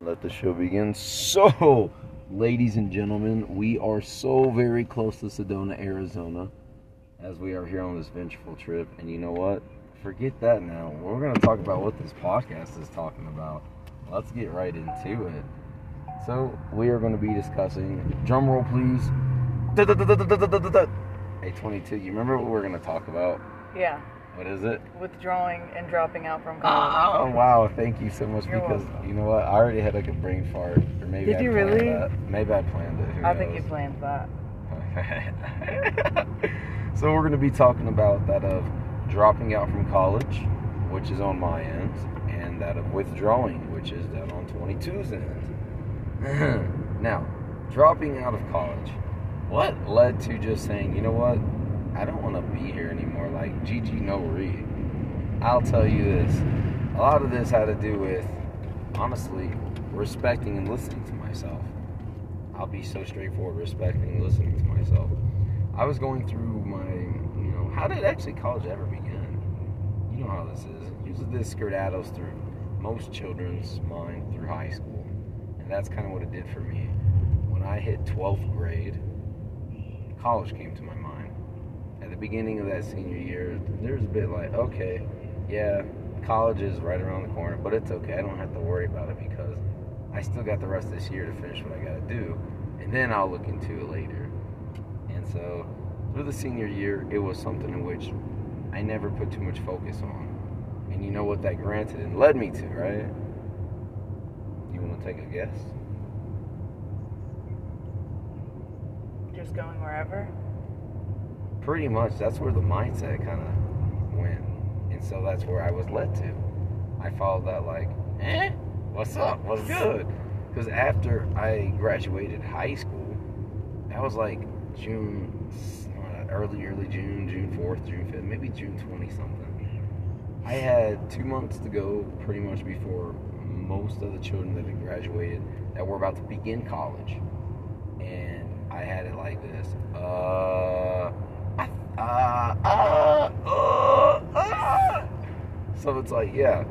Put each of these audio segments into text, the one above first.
Let the show begin. So, ladies and gentlemen, we are so very close to Sedona, Arizona, as we are here on this vengeful trip. And you know what? Forget that now. We're going to talk about what this podcast is talking about. Let's get right into it. So, we are going to be discussing, drumroll please, A22. You remember what we're going to talk about? Yeah. What is it? Withdrawing and dropping out from college. Oh, wow. Thank you so much. You're because welcome. You know what? I already had like a brain fart. Or maybe did I you really? That. Maybe I planned it. Who knows? Think you planned that. So we're going to be talking about that of dropping out from college, which is on my end, and that of withdrawing, which is down on 22's end. Now, dropping out of college. What led to just saying, you know what? I don't want to be here anymore, like GG no read. I'll tell you this, a lot of this had to do with, honestly, respecting and listening to myself. I'll be so straightforward, respecting and listening to myself. I was going through my, you know, how did actually college ever begin? You know how this is. Usually this skedaddles through most children's mind through high school. And that's kind of what it did for me. When I hit 12th grade, college came to my mind. At the beginning of that senior year, there was a bit like, okay, yeah, college is right around the corner, but it's okay. I don't have to worry about it because I still got the rest of this year to finish what I got to do, and then I'll look into it later. And so through the senior year, it was something in which I never put too much focus on. And you know what that granted and led me to, right? You want to take a guess? Just going wherever? Pretty much, that's where the mindset kind of went. And so that's where I was led to. I followed that like, what's up? What's good? Because after I graduated high school, that was like June, early June, June 4th, June 5th, maybe June 20-something. I had 2 months to go pretty much before most of the children that had graduated that were about to begin college. And I had it like this. So it's like, yeah,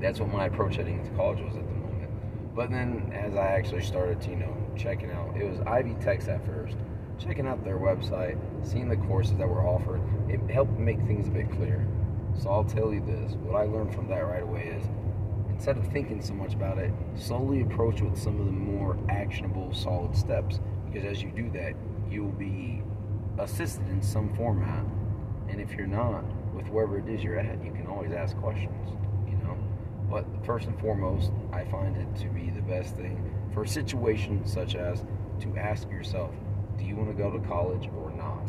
that's what my approach heading into college was at the moment. But then as I actually started to, you know, checking out, it was Ivy Tech at first, checking out their website, seeing the courses that were offered, it helped make things a bit clearer. So I'll tell you this, what I learned from that right away is, instead of thinking so much about it, slowly approach with some of the more actionable, solid steps. Because as you do that, you will be assisted in some format, and if you're not, with wherever it is you're at, you can always ask questions, you know. But first and foremost, I find it to be the best thing for situations such as to ask yourself, do you want to go to college or not?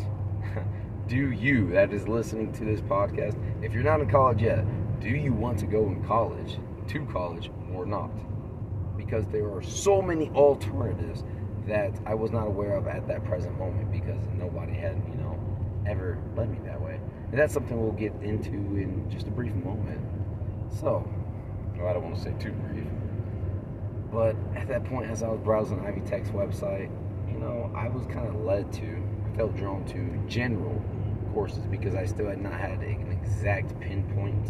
Do you, that is listening to this podcast, if you're not in college yet, do you want to go to college or not? Because there are so many alternatives that I was not aware of at that present moment because nobody had, you know, ever led me that way. And that's something we'll get into in just a brief moment. So, well, I don't want to say too brief. But at that point, as I was browsing Ivy Tech's website, you know, I was kind of felt drawn to general courses because I still had not had an exact pinpoint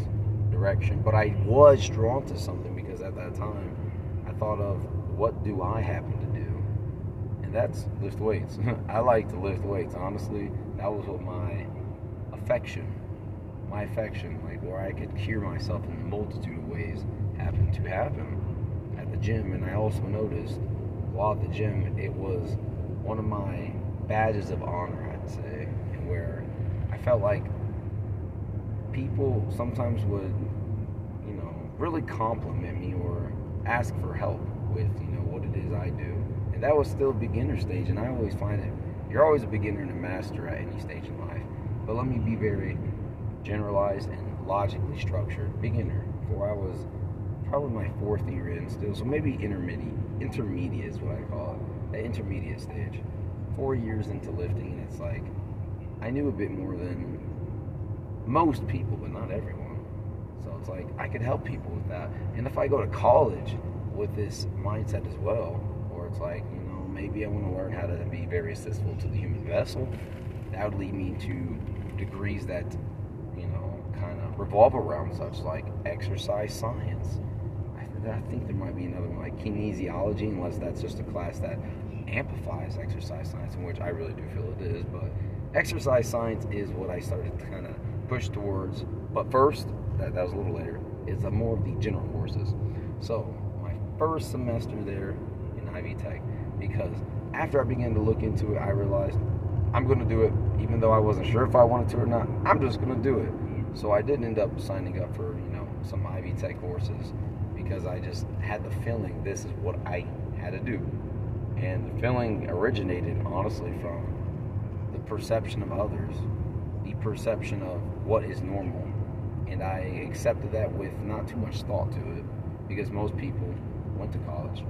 direction. But I was drawn to something because at that time, I thought of what do I happen to do? That's lift weights. I like to lift weights, honestly. That was what my affection, like where I could cure myself in a multitude of ways, happened to happen at the gym. And I also noticed while at the gym, it was one of my badges of honor, I'd say, and where I felt like people sometimes would, you know, really compliment me or ask for help with, you know, what it is I do. That was still beginner stage, and I always find it, you're always a beginner and a master at any stage in life, but let me be very generalized and logically structured beginner, for I was probably my fourth year in still, so maybe intermediate is what I call it, the intermediate stage, 4 years into lifting, and it's like, I knew a bit more than most people, but not everyone, so it's like, I could help people with that, and if I go to college with this mindset as well, it's like, you know, maybe I want to learn how to be very accessible to the human vessel. That would lead me to degrees that, you know, kind of revolve around such like exercise science. I think there might be another one like kinesiology, unless that's just a class that amplifies exercise science, in which I really do feel it is, but exercise science is what I started to kind of push towards. But first, that was a little later, is more of the general courses. So my first semester there in Ivy Tech, because after I began to look into it, I realized I'm going to do it, even though I wasn't sure if I wanted to or not. I'm just going to do it. So I did end up signing up for, you know, some Ivy Tech courses, because I just had the feeling this is what I had to do. And the feeling originated, honestly, from the perception of others, the perception of what is normal. And I accepted that with not too much thought to it, because most people went to college.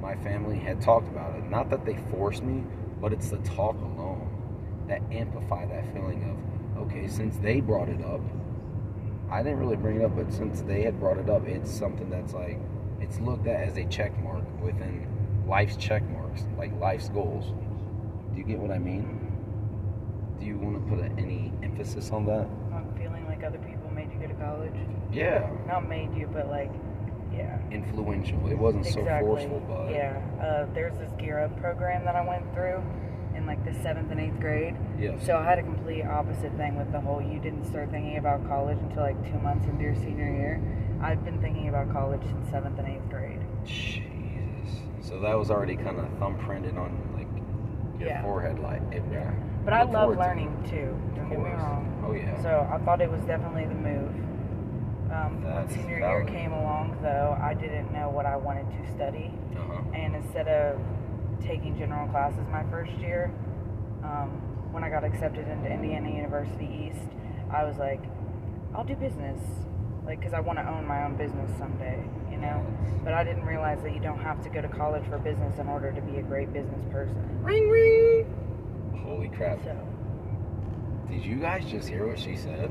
My family had talked about it. Not that they forced me, but it's the talk alone that amplified that feeling of, okay, since they brought it up, I didn't really bring it up, but since they had brought it up, it's something that's like, it's looked at as a check mark within life's check marks, like life's goals. Do you get what I mean? Do you want to put any emphasis on that? On feeling like other people made you go to college? Yeah. Not made you, but like, yeah. Influential. It wasn't so forceful, but... Yeah. There's this Gear Up program that I went through in like the 7th and 8th grade. Yes. So I had a complete opposite thing with the whole, you didn't start thinking about college until like 2 months into your senior year. I've been thinking about college since 7th and 8th grade. Jesus. So that was already kind of thumbprinted on like your forehead light. Yeah. But I love learning too, don't get me wrong. Oh yeah. So I thought it was definitely the move. When senior year came along, though, I didn't know what I wanted to study. Uh-huh. And instead of taking general classes my first year, when I got accepted into Indiana University East, I was like, I'll do business. Like, because I want to own my own business someday, you know? But I didn't realize that you don't have to go to college for business in order to be a great business person. Ring, ring! Holy crap. So, did you guys just hear what she said?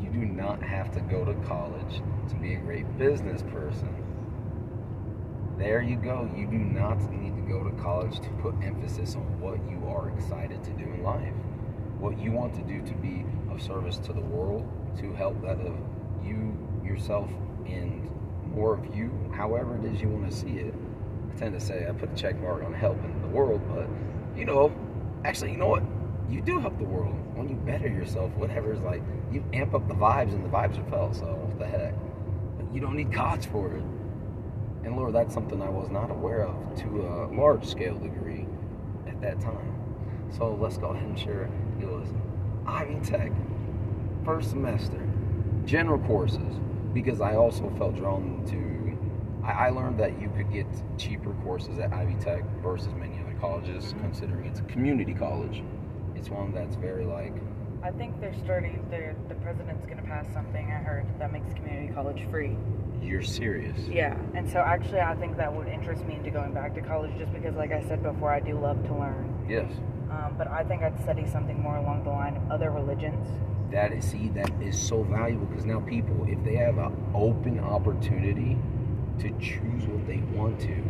You do not have to go to college to be a great business person. There you go. You do not need to go to college to put emphasis on what you are excited to do in life. What you want to do to be of service to the world, to help that of you, yourself, and more of you, however it is you want to see it. I tend to say I put a check mark on helping the world, but, you know... Actually, you know what? You do help the world when you better yourself. Whatever is like, you amp up the vibes, and the vibes are felt. So what the heck? But you don't need college for it. And Lord, that's something I was not aware of to a large scale degree at that time. So let's go ahead and share. It was Ivy Tech, first semester, general courses, because I also felt drawn to. I learned that you could get cheaper courses at Ivy Tech versus many other colleges, considering it's a community college. It's one that's very like... I think they're starting... The president's going to pass something, I heard, that makes community college free. You're serious? Yeah. And so actually I think that would interest me into going back to college, just because, like I said before, I do love to learn. Yes. But I think I'd study something more along the line of other religions. That is... See, that is so valuable, because now people, if they have an open opportunity to choose what they want to,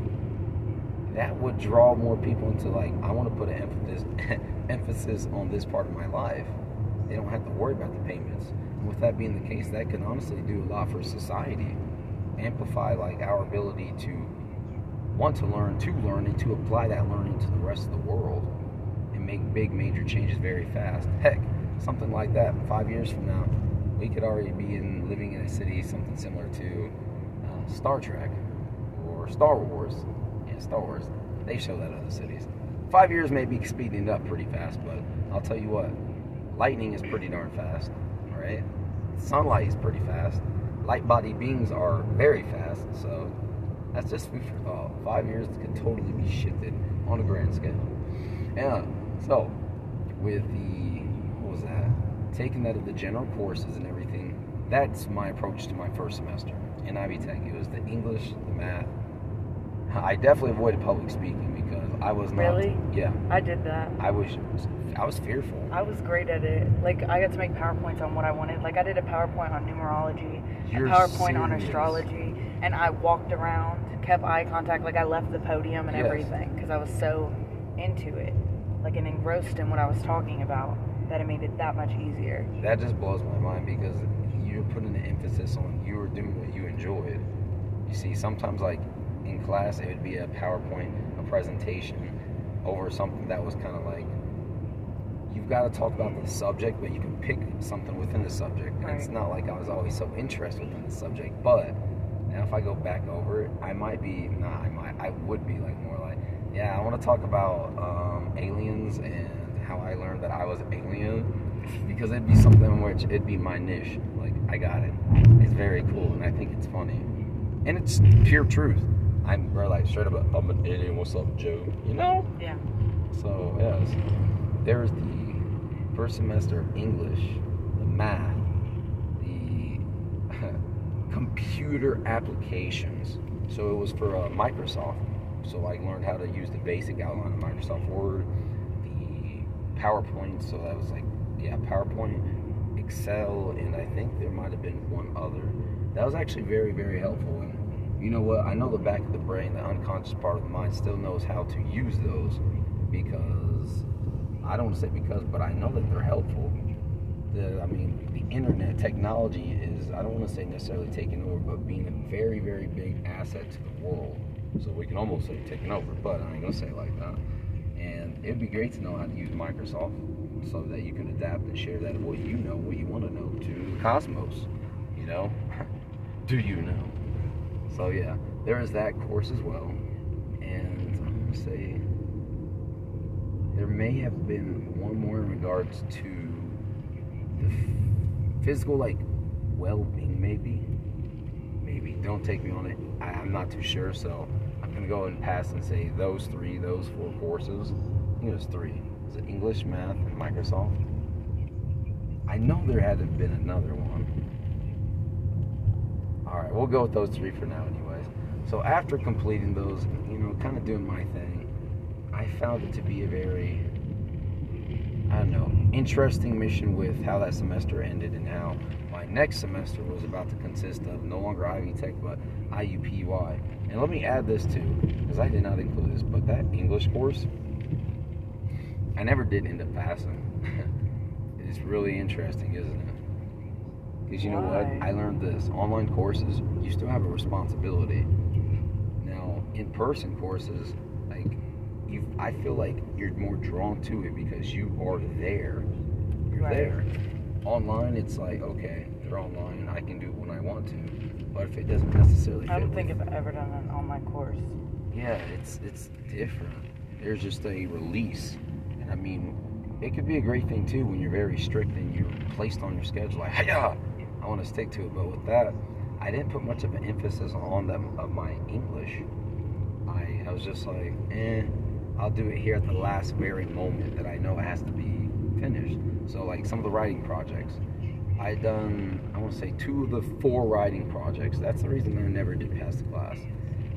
that would draw more people into, like, I want to put an emphasis on this part of my life. They don't have to worry about the payments. And with that being the case, that can honestly do a lot for society. Amplify, like, our ability to want to learn, and to apply that learning to the rest of the world and make big, major changes very fast. Heck, something like that, 5 years from now, we could already be living in a city, something similar to Star Trek or Star Wars. Star Wars, they show that in other cities. 5 years may be speeding up pretty fast, but I'll tell you what, lightning is pretty darn fast, right? Sunlight is pretty fast. Light-bodied beings are very fast, so that's just food for thought. 5 years could totally be shifted on a grand scale. Yeah, so with the, what was that? Taking that of the general courses and everything, that's my approach to my first semester in Ivy Tech. It was the English, the math. I definitely avoided public speaking because I was not... Really? Yeah. I did that. I was fearful. I was great at it. Like, I got to make PowerPoints on what I wanted. Like, I did a PowerPoint on numerology, a PowerPoint on astrology, and I walked around, kept eye contact. Like, I left the podium and everything because I was so into it, like, and engrossed in what I was talking about, that it made it that much easier. That just blows my mind, because you're putting the emphasis on you were doing what you enjoyed. You see, sometimes, like... in class, it would be a PowerPoint, a presentation, over something that was kind of like, you've got to talk about this subject, but you can pick something within the subject. And right. It's not like I was always so interested in the subject, but now if I go back over it, I would be like more like, yeah, I want to talk about aliens and how I learned that I was an alien, because it'd be something in which it'd be my niche. Like, I got it. It's very cool, and I think it's funny. And it's pure truth. I'm like, straight up, I'm an alien, what's up, Joe? You know? Yeah. So, yes. There was the first semester of English, the math, the computer applications. So it was for Microsoft. So I learned how to use the basic outline of Microsoft Word, the PowerPoint. So that was like, yeah, PowerPoint, Excel, and I think there might have been one other. That was actually very, very helpful. And you know what? I know the back of the brain, the unconscious part of the mind, still knows how to use those, because... I don't say because, but I know that they're helpful. The internet technology is, I don't want to say necessarily taking over, but being a very, very big asset to the world. So we can almost say taking over, but I ain't going to say it like that. And it'd be great to know how to use Microsoft so that you can adapt and share that, what you know, what you want to know, to the cosmos. You know? Do you know? So yeah, there is that course as well. And I'm going to say... there may have been one more in regards to the physical, like, well-being, maybe. Don't take me on it. I'm not too sure, so I'm going to go ahead and pass and say those four courses. I think it was three. It was English, math, and Microsoft. I know there had to have been another one. All right, we'll go with those three for now anyways. So after completing those, you know, kind of doing my thing, I found it to be a very, I don't know, interesting mission with how that semester ended and how my next semester was about to consist of no longer Ivy Tech, but IUPUI. And let me add this too, because I did not include this, but that English course, I never did end up passing. It's really interesting, isn't it? Because you know what? I learned this. Online courses, you still have a responsibility. Now, in-person courses, like... I feel like you're more drawn to it because you are there. You're right there. Online, it's like, okay, they're online. I can do it when I want to. But if it doesn't necessarily fit, I don't think I've ever done an online course. Yeah, it's different. There's just a release. And I mean, it could be a great thing, too, when you're very strict and you're placed on your schedule. Like, hey-ya! I want to stick to it. But with that, I didn't put much of an emphasis on that of my English. I was just like, eh. I'll do it here at the last very moment that I know it has to be finished. So, like, some of the writing projects. I've done, I want to say, 2 of the 4 writing projects. That's the reason I never did pass the class.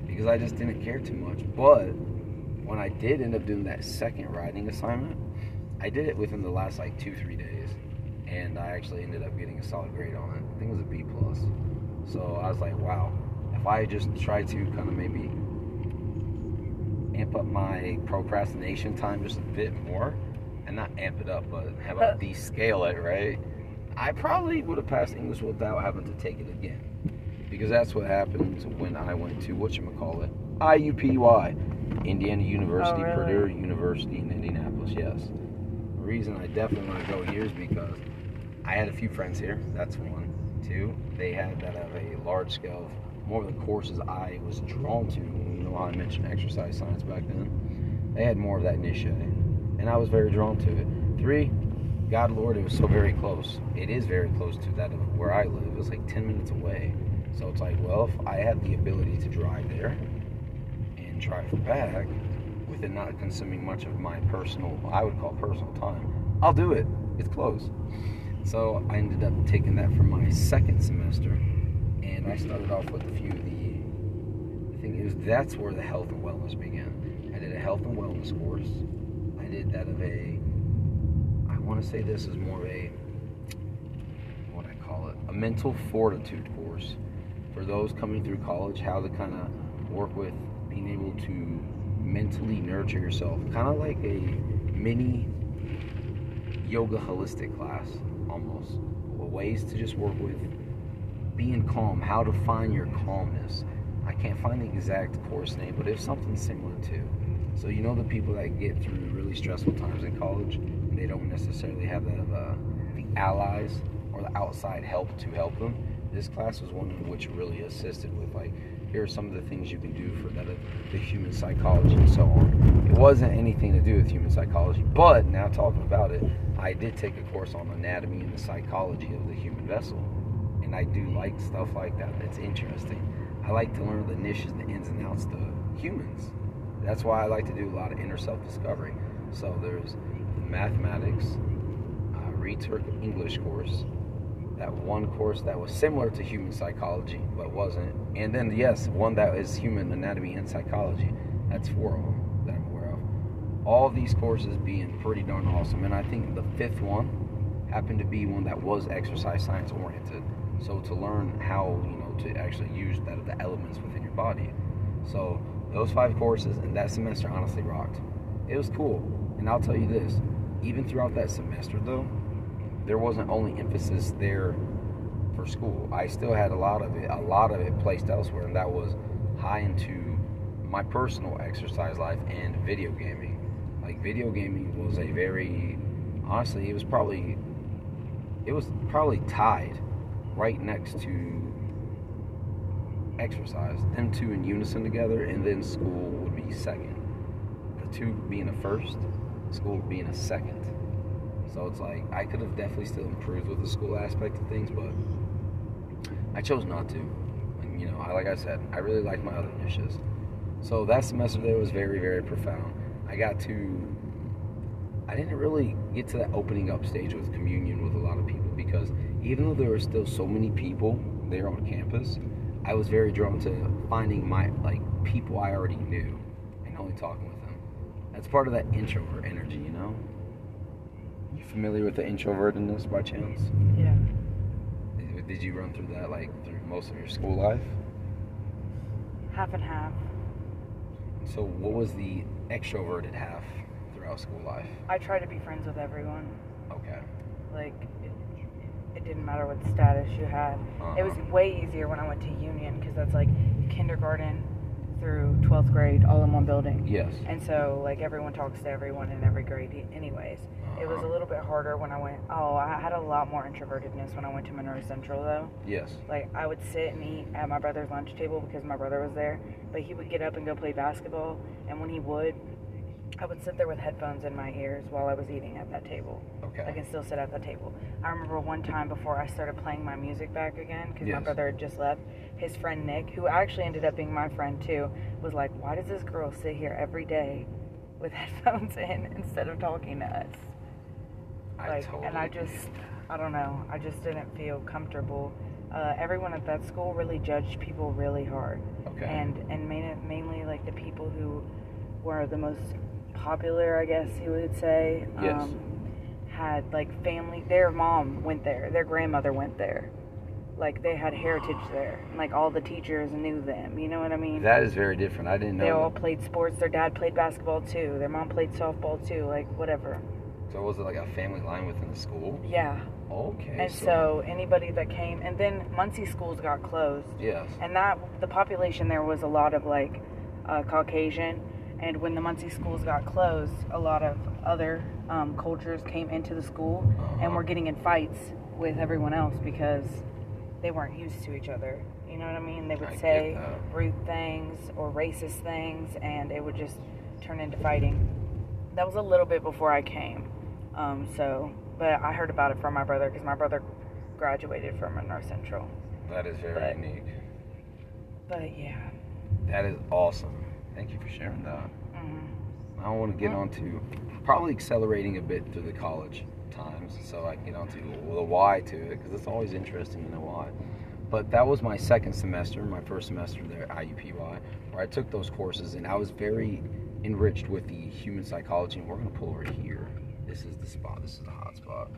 Because I just didn't care too much. But when I did end up doing that second writing assignment, I did it within the last, like, 2-3 days. And I actually ended up getting a solid grade on it. I think it was a B+. So, I was like, wow. If I just try to kind of maybe... amp up my procrastination time just a bit more, and not amp it up, but how about descale it, right? I probably would have passed English without having to take it again, because that's what happens when I went to whatchamacallit, IUPUI, Indiana University Purdue University in Indianapolis. Yes, the reason I definitely want to go here is because I had a few friends here. That's one. Two, they had that of a large scale, more of the courses I was drawn to. I mentioned exercise science back then. They had more of that niche in it, and I was very drawn to it. 3, God Lord, it was so very close. It is very close to that of where I live. It was like 10 minutes away. So it's like, well, if I have the ability to drive there and drive back with it not consuming much of my personal, I would call personal time, I'll do it. It's close. So I ended up taking that for my second semester, and I started off with a few of the that's where the health and wellness began. I did a health and wellness course. I did that of a, I want to say this is more of a, what I call it, a mental fortitude course. For those coming through college, how to kind of work with being able to mentally nurture yourself. Kind of like a mini yoga holistic class, almost. Ways to just work with being calm, how to find your calmness. I can't find the exact course name, but it's something similar to. So you know the people that get through really stressful times in college, and they don't necessarily have that of the allies or the outside help to help them. This class was one in which really assisted with, like, here are some of the things you can do for that, the human psychology and so on. It wasn't anything to do with human psychology, but now talking about it, I did take a course on anatomy and the psychology of the human vessel, and I do like stuff like that. That's interesting. I like to learn the niches, the ins and outs to humans. That's why I like to do a lot of inner self-discovery. So there's the mathematics, rhetoric, English course, that one course that was similar to human psychology, but wasn't. And then, yes, one that is human anatomy and psychology. That's 4 of them that I'm aware of. All these courses being pretty darn awesome. And I think the 5th one happened to be one that was exercise science oriented. So to learn how, you know, to actually use that of the elements within your body. So those 5 courses in that semester honestly rocked. It was cool. And I'll tell you this, even throughout that semester though, there wasn't only emphasis there for school. I still had a lot of it placed elsewhere, and that was high into my personal exercise life and video gaming. Like, video gaming was a very, honestly, it was probably tied right next to exercise. Them 2 in unison together, and then school would be second. The 2 being a first, school being a second. So it's like, I could have definitely still improved with the school aspect of things, but I chose not to. And, you know, like I said, I really liked my other niches. So that semester there was very, very profound. I didn't really get to that opening up stage with communion with a lot of people, because even though there were still so many people there on campus, I was very drawn to finding my, like, people I already knew and only talking with them. That's part of that introvert energy, you know? You familiar with the introvertedness by chance? Yeah. Did you run through that, like, through most of your school life? Half and half. So what was the extroverted half throughout school life? I tried to be friends with everyone. Okay. Like, it didn't matter what status you had. Uh-huh. It was way easier when I went to Union, because that's like kindergarten through 12th grade all in one building. Yes. And so, like, everyone talks to everyone in every grade anyways. Uh-huh. It was a little bit harder when I went, I had a lot more introvertedness when I went to Minerva Central though. Yes. Like, I would sit and eat at my brother's lunch table because my brother was there, but he would get up and go play basketball, and when he would, I would sit there with headphones in my ears while I was eating at that table. Okay. I can still sit at that table. I remember one time before I started playing my music back again, because yes, my brother had just left, his friend Nick, who actually ended up being my friend too, was like, why does this girl sit here every day with headphones in instead of talking to us? I don't know. I just didn't feel comfortable. Everyone at that school really judged people really hard. Okay. And mainly like the people who were the most popular, I guess you would say. Yes. Had like family, their mom went there, their grandmother went there, like they had heritage there, and like all the teachers knew them, you know what I mean? That is very different. I didn't know. They all played sports. Their dad played basketball too, their mom played softball too, like whatever. So was it like a family line within the school? Yeah. Okay. And so anybody that came, and then Muncie schools got closed. Yes. And that the population there was a lot of like Caucasian. And when the Muncie schools got closed, a lot of other cultures came into the school, uh-huh, and were getting in fights with everyone else because they weren't used to each other. You know what I mean? They would say rude things or racist things, and it would just turn into fighting. That was a little bit before I came. But I heard about it from my brother because my brother graduated from North Central. That is very unique. But yeah. That is awesome. Thank you for sharing that. Mm-hmm. I want to get on to probably accelerating a bit through the college times so I can get on to the why to it, because it's always interesting to know why. But that was my second semester, my first semester there at IUPUI, where I took those courses, and I was very enriched with the human psychology. And we're going to pull over here. This is the spot. This is the hot spot.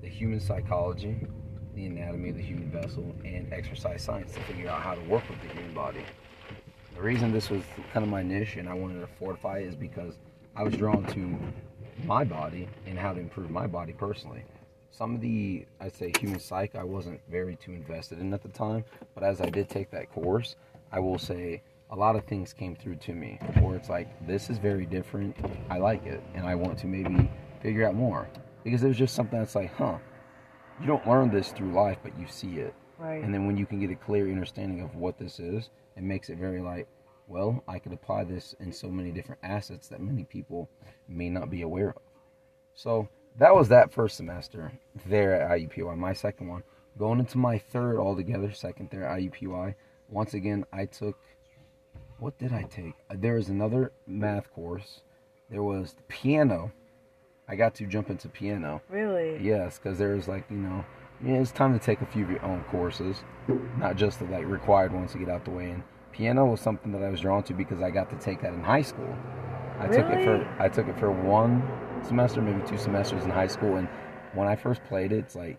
The human psychology, the anatomy of the human vessel, and exercise science to figure out how to work with the human body. The reason this was kind of my niche and I wanted to fortify it is because I was drawn to my body and how to improve my body personally. Some of the, I'd say, human psych, I wasn't very too invested in at the time, but as I did take that course, I will say a lot of things came through to me where it's like, this is very different, I like it, and I want to maybe figure out more. Because there's just something that's like, huh, you don't learn this through life, but you see it. Right. And then when you can get a clear understanding of what this is, it makes it very like, well, I could apply this in so many different assets that many people may not be aware of. So that was that first semester there at IUPUI, my second one. Going into my third altogether, second there at IUPUI, once again, I took, what did I take? There was another math course. There was piano. I got to jump into piano. Really? Yes, because there was like, you know, yeah, it's time to take a few of your own courses, not just the like required ones to get out the way. And piano was something that I was drawn to because I got to take that in high school. I took it for one semester, maybe two semesters in high school. And when I first played it, it's like,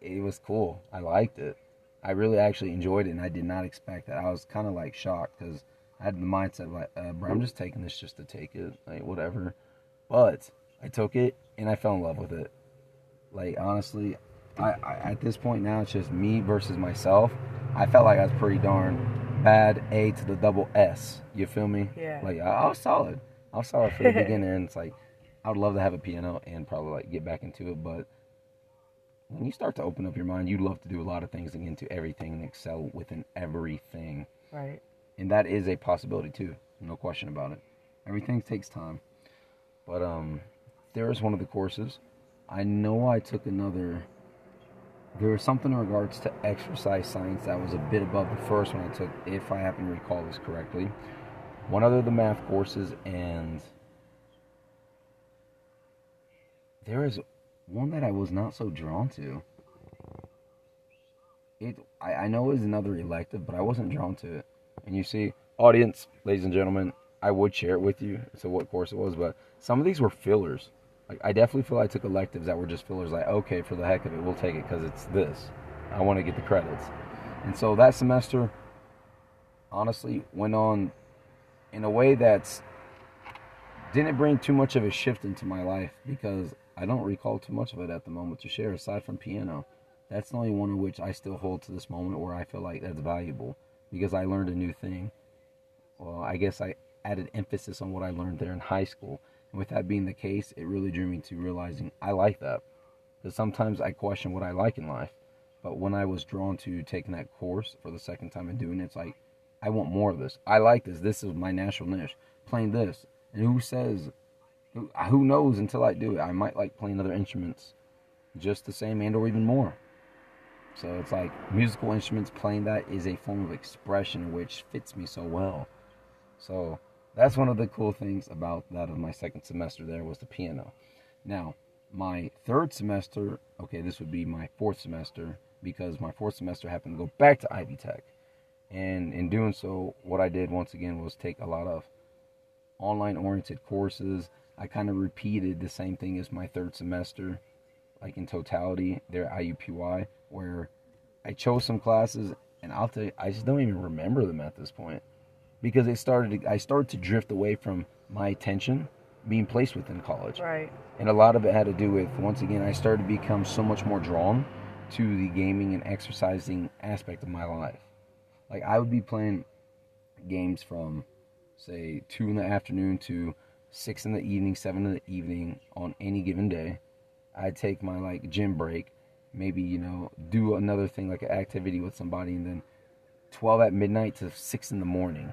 it was cool. I liked it. I really actually enjoyed it, and I did not expect that. I was kind of like shocked because I had the mindset like, bro, I'm just taking this just to take it, like whatever. But I took it and I fell in love with it. Like honestly, I at this point now, it's just me versus myself. I felt like I was pretty darn bad, A to the double S. You feel me? Yeah. Like I was solid. I was solid for the beginner, and it's like I would love to have a piano and probably like get back into it, but when you start to open up your mind, you love to do a lot of things and get into everything and excel within everything. Right. And that is a possibility too, no question about it. Everything takes time. But there was one of the courses. I know I took another. There was something in regards to exercise science that was a bit above the first one I took, if I happen to recall this correctly. One other of the math courses, and there is one that I was not so drawn to. I know is another elective, but I wasn't drawn to it. And you see, audience, ladies and gentlemen, I would share it with you, so what course it was, but some of these were fillers. Like I definitely feel I took electives that were just fillers, like, okay, for the heck of it, we'll take it because it's this. I want to get the credits. And so that semester, honestly, went on in a way that didn't bring too much of a shift into my life because I don't recall too much of it at the moment to share, aside from piano. That's the only one in which I still hold to this moment where I feel like that's valuable because I learned a new thing. Well, I guess I added emphasis on what I learned there in high school. And with that being the case, it really drew me to realizing I like that. Because sometimes I question what I like in life. But when I was drawn to taking that course for the second time and doing it, it's like, I want more of this. I like this. This is my natural niche. Playing this. And who says... Who knows until I do it? I might like playing other instruments just the same and or even more. So it's like musical instruments, playing that is a form of expression which fits me so well. So that's one of the cool things about that of my second semester there was the piano. Now, my third semester, okay, this would be my fourth semester because my fourth semester happened to go back to Ivy Tech. And in doing so, what I did once again was take a lot of online-oriented courses. I kind of repeated the same thing as my third semester, like in totality there at IUPUI, where I chose some classes, and I'll tell you, I just don't even remember them at this point because I started to drift away from my attention being placed within college. Right. And a lot of it had to do with, once again, I started to become so much more drawn to the gaming and exercising aspect of my life. Like I would be playing games from, say, 2 p.m. to 6 p.m, 7 p.m. on any given day. I take my like gym break, maybe, you know, do another thing like an activity with somebody, and then 12 p.m. to 6 a.m.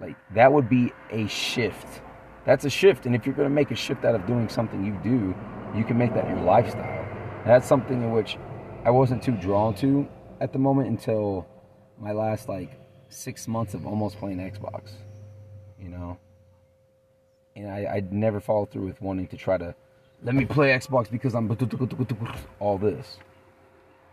Like that would be a shift. That's a shift. And if you're gonna make a shift out of doing something you do, you can make that your lifestyle. And that's something in which I wasn't too drawn to at the moment until my last like 6 months of almost playing Xbox, you know. And I never followed through with wanting to try to, let me play Xbox because I'm all this.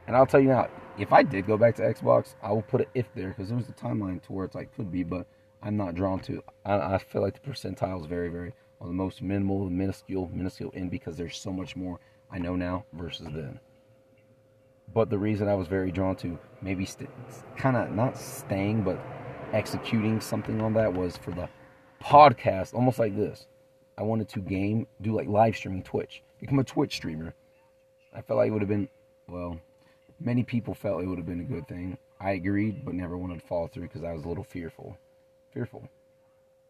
And I'll tell you now, if I did go back to Xbox, I will put an if there because there was a timeline to where it's like, could be, but I'm not drawn to. I feel like the percentile is very, very on the most minimal, the minuscule end because there's so much more I know now versus then. But the reason I was very drawn to maybe kind of not staying, but executing something on that was for the podcast, almost like this. I wanted to game, do like live streaming Twitch, become a Twitch streamer. I felt like it would have been, well, many people felt it would have been a good thing. I agreed, but never wanted to follow through because I was a little fearful.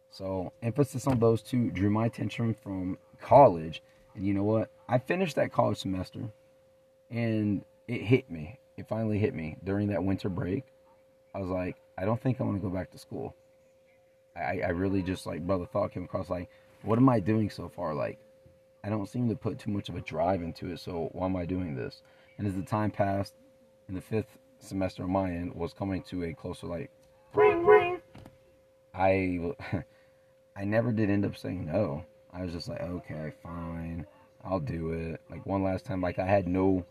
So emphasis on those two drew my attention from college. And you know what? I finished that college semester and it hit me. It finally hit me during that winter break. I was like, I don't think I want to go back to school. I really just, like, brother thought came across, like, what am I doing so far? Like, I don't seem to put too much of a drive into it, so why am I doing this? And as the time passed, and the fifth semester on my end was coming to a closer, like, ring, ring. I never did end up saying no. I was just like, okay, fine, I'll do it. Like, one last time, like, I had no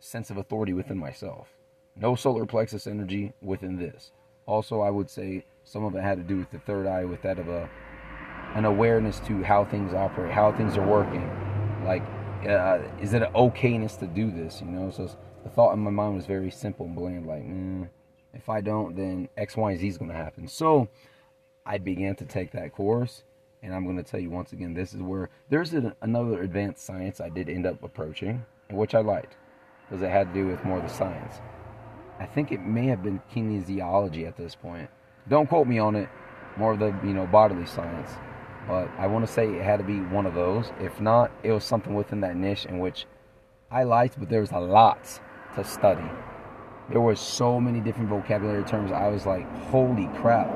sense of authority within myself. No solar plexus energy within this. Also, I would say some of it had to do with the third eye, with that of an awareness to how things operate, how things are working. Like, is it an okayness to do this, you know? So the thought in my mind was very simple and bland, like, if I don't, then X, Y, and Z is going to happen. So I began to take that course, and I'm going to tell you once again, this is where there's another advanced science I did end up approaching, and which I liked, because it had to do with more of the science. I think it may have been kinesiology at this point. Don't quote me on it. More of the, bodily science. But I want to say it had to be one of those. If not, it was something within that niche in which I liked, but there was a lot to study. There were so many different vocabulary terms. I was like, holy crap.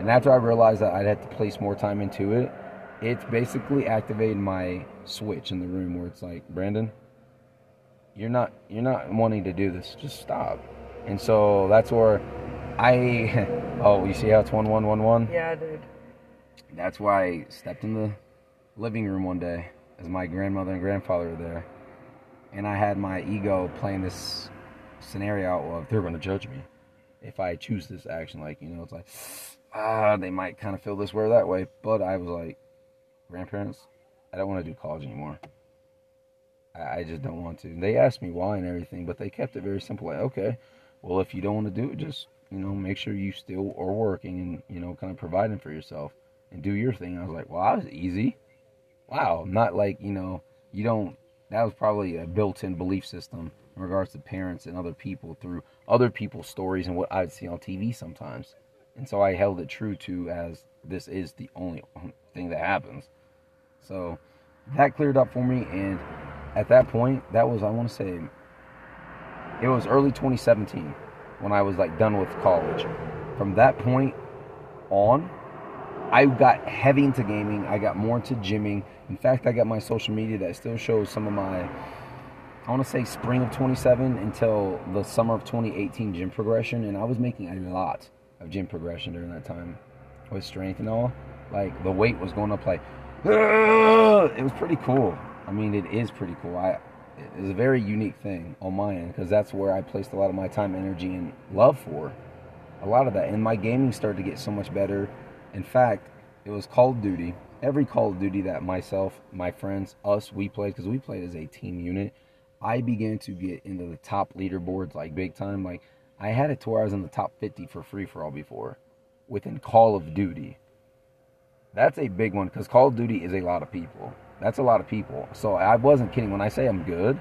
And after I realized that I'd had to place more time into it, it basically activated my switch in the room where it's like, Brandon, you're not wanting to do this. Just stop. And so that's where oh, you see how it's 1-1-1-1? Yeah, dude. That's why I stepped in the living room one day, as my grandmother and grandfather were there, and I had my ego playing this scenario of they're going to judge me if I choose this action. Like, it's like, they might kind of feel this way or that way. But I was like, grandparents, I don't want to do college anymore. I just don't want to. And they asked me why and everything, but they kept it very simple. Like, okay, well, if you don't want to do it, just, make sure you still are working and, kind of providing for yourself and do your thing. I was like, wow, that was easy. Wow. Not like, that was probably a built-in belief system in regards to parents and other people through other people's stories and what I'd see on TV sometimes. And so I held it true to as this is the only thing that happens. So that cleared up for me. And at that point, that was, I want to say, it was early 2017 when I was like done with college. From that point on, I got heavy into gaming. I got more into gymming. In fact, I got my social media that still shows some of my, I want to say spring of 27 until the summer of 2018 gym progression. And I was making a lot of gym progression during that time with strength and all. Like, the weight was going up like, it was pretty cool. I mean, it is pretty cool. It was a very unique thing on my end, because that's where I placed a lot of my time, energy, and love for a lot of that. And my gaming started to get so much better. In fact, it was Call of Duty. Every Call of Duty that myself, my friends, we played, because we played as a team unit, I began to get into the top leaderboards, like, big time. Like, I had it to where I was in the top 50 for free-for-all before within Call of Duty. That's a big one, because Call of Duty is a lot of people. That's a lot of people. So I wasn't kidding. When I say I'm good,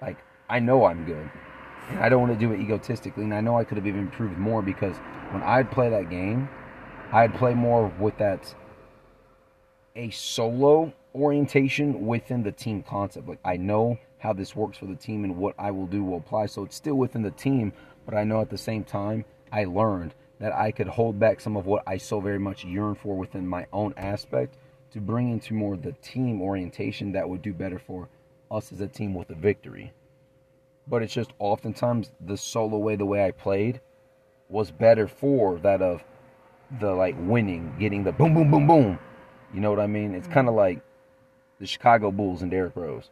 like, I know I'm good. And I don't want to do it egotistically. And I know I could have even improved more, because when I'd play that game, I'd play more with that a solo orientation within the team concept. Like, I know how this works for the team and what I will do will apply. So it's still within the team, but I know at the same time I learned that I could hold back some of what I so very much yearn for within my own aspect, to bring into more the team orientation that would do better for us as a team with a victory. But it's just oftentimes the solo way, the way I played, was better for that of the, like, winning, getting the boom, boom, boom, boom. You know what I mean? It's kind of like the Chicago Bulls and Derrick Rose.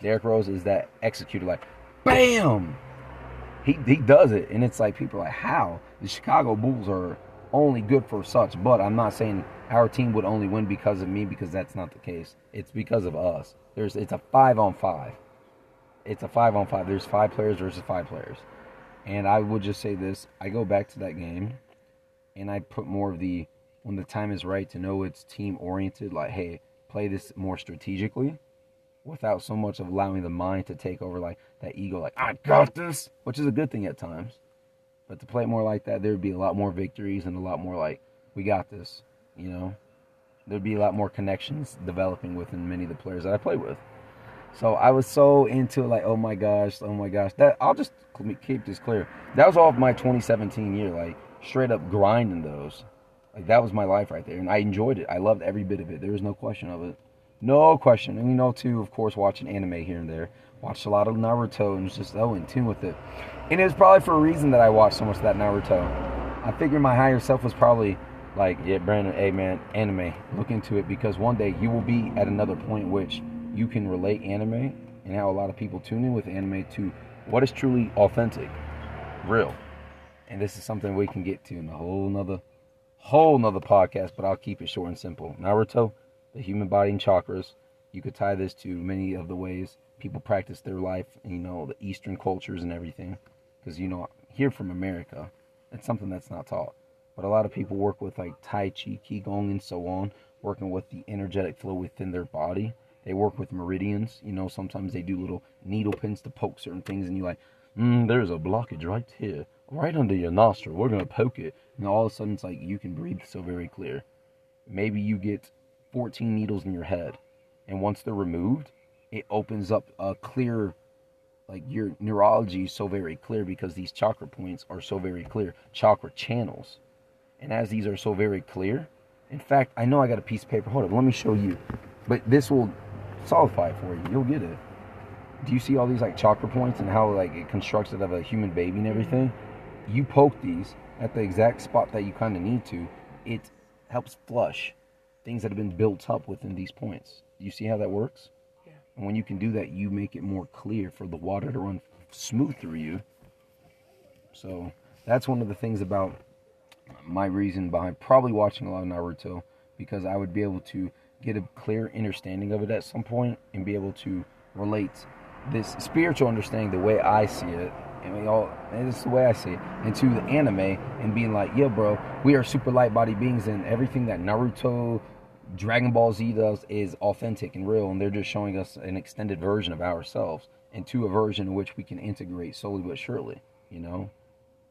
Derrick Rose is that executor, like, bam! He does it, and it's like, people are like, how? The Chicago Bulls are only good for such, but I'm not saying our team would only win because of me, because that's not the case. It's because of us. It's a 5-on-5. It's a 5-on-5. There's 5 players versus 5 players. And I would just say this. I go back to that game, and I put more of the, when the time is right, to know it's team-oriented. Like, hey, play this more strategically without so much of allowing the mind to take over, like, that ego. Like, I got this, which is a good thing at times. But to play more like that, there would be a lot more victories and a lot more like, we got this, you know. There'd be a lot more connections developing within many of the players that I play with. So I was so into like, oh my gosh. That I'll just keep this clear. That was all of my 2017 year, like straight up grinding those. Like that was my life right there, and I enjoyed it. I loved every bit of it. There was no question of it. No question. And you know too, of course, watching anime here and there. Watched a lot of Naruto and was just so in tune with it. And it was probably for a reason that I watched so much of that Naruto. I figured my higher self was probably like, yeah, Brandon, hey man, anime. Look into it, because one day you will be at another point which you can relate anime and how a lot of people tune in with anime to what is truly authentic, real. And this is something we can get to in a whole nother podcast, but I'll keep it short and simple. Naruto, the human body and chakras. You could tie this to many of the ways people practice their life, and you know, the Eastern cultures and everything. Because, you know, here from America, it's something that's not taught. But a lot of people work with like Tai Chi, Qigong, and so on, working with the energetic flow within their body. They work with meridians. You know, sometimes they do little needle pins to poke certain things, and you're like, there's a blockage right here, right under your nostril. We're going to poke it. And all of a sudden, it's like you can breathe so very clear. Maybe you get 14 needles in your head, and once they're removed, it opens up a clear, like your neurology is so very clear because these chakra points are so very clear, chakra channels. And as these are so very clear, in fact, I know I got a piece of paper. Hold up, let me show you. But this will solidify for you. You'll get it. Do you see all these like chakra points and how like it constructs it of a human baby and everything? You poke these at the exact spot that you kind of need to. It helps flush things that have been built up within these points. Do you see how that works? Yeah. And when you can do that, you make it more clear for the water to run smooth through you. So that's one of the things about my reason behind probably watching a lot of Naruto, because I would be able to get a clear understanding of it at some point and be able to relate this spiritual understanding the way I see it, and it's the way I see it, into the anime and being like, yeah, bro, we are super light body beings, and everything that Naruto, Dragon Ball Z does is authentic and real, and they're just showing us an extended version of ourselves into a version in which we can integrate slowly but surely, you know?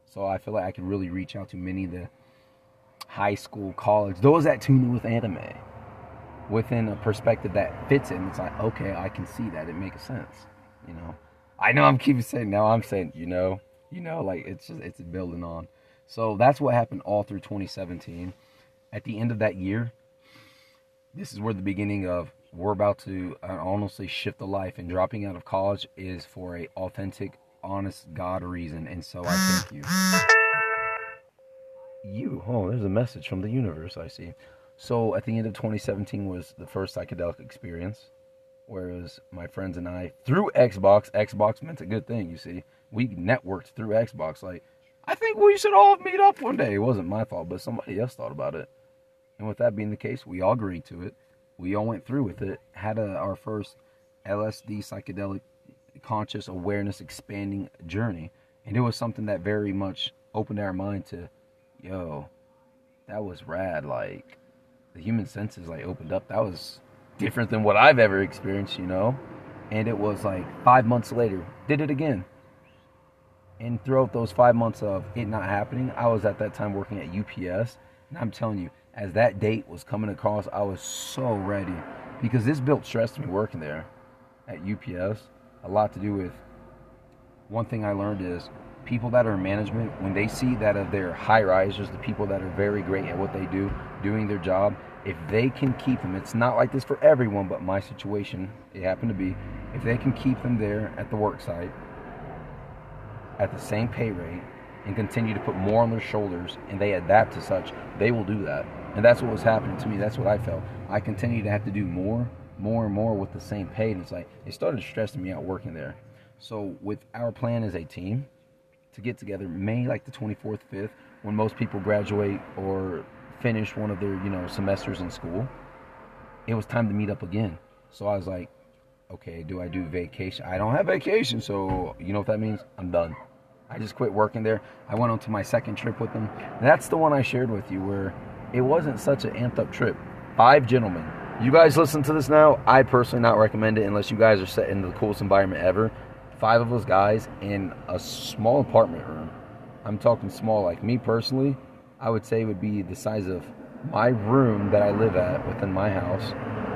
So I feel like I could really reach out to many of the high school, college, those that tune in with anime, within a perspective that fits in. It's like, okay, I can see that. It makes sense, you know. I know I'm keeping saying, now I'm saying, you know, like it's just, it's building on. So that's what happened all through 2017. At the end of that year, this is where the beginning of we're about to honestly shift the life, and dropping out of college is for a authentic, honest God reason. And so I thank you. Oh, there's a message from the universe, I see. So at the end of 2017 was the first psychedelic experience, whereas my friends and I, through Xbox meant a good thing, you see. We networked through Xbox, like, I think we should all meet up one day. It wasn't my fault, but somebody else thought about it. And with that being the case, we all agreed to it. We all went through with it, had our first LSD psychedelic conscious awareness expanding journey. And it was something that very much opened our mind to, yo, that was rad, like... The human senses like opened up. That was different than what I've ever experienced, you know. And it was like 5 months later, did it again. And throughout those 5 months of it not happening, I was at that time working at UPS, and I'm telling you, as that date was coming across, I was so ready, because this built stress to me working there at UPS. A lot to do with one thing I learned is people that are in management, when they see that of their high risers, the people that are very great at what they do, doing their job, if they can keep them, it's not like this for everyone, but my situation, it happened to be, if they can keep them there at the work site at the same pay rate and continue to put more on their shoulders and they adapt to such, they will do that. And that's what was happening to me. That's what I felt. I continued to have to do more and more with the same pay. And it's like, it started stressing me out working there. So with our plan as a team, to get together May like the 24th, 5th, when most people graduate or finish one of their, you know, semesters in school, it was time to meet up again. So I was like, okay, do I do vacation? I don't have vacation, so you know what that means? I'm done. I just quit working there. I went on to my second trip with them. That's the one I shared with you where it wasn't such an amped up trip. 5 gentlemen. You guys listen to this now. I personally not recommend it unless you guys are set in the coolest environment ever. 5 of us guys in a small apartment room. I'm talking small, like me personally, I would say would be the size of my room that I live at within my house,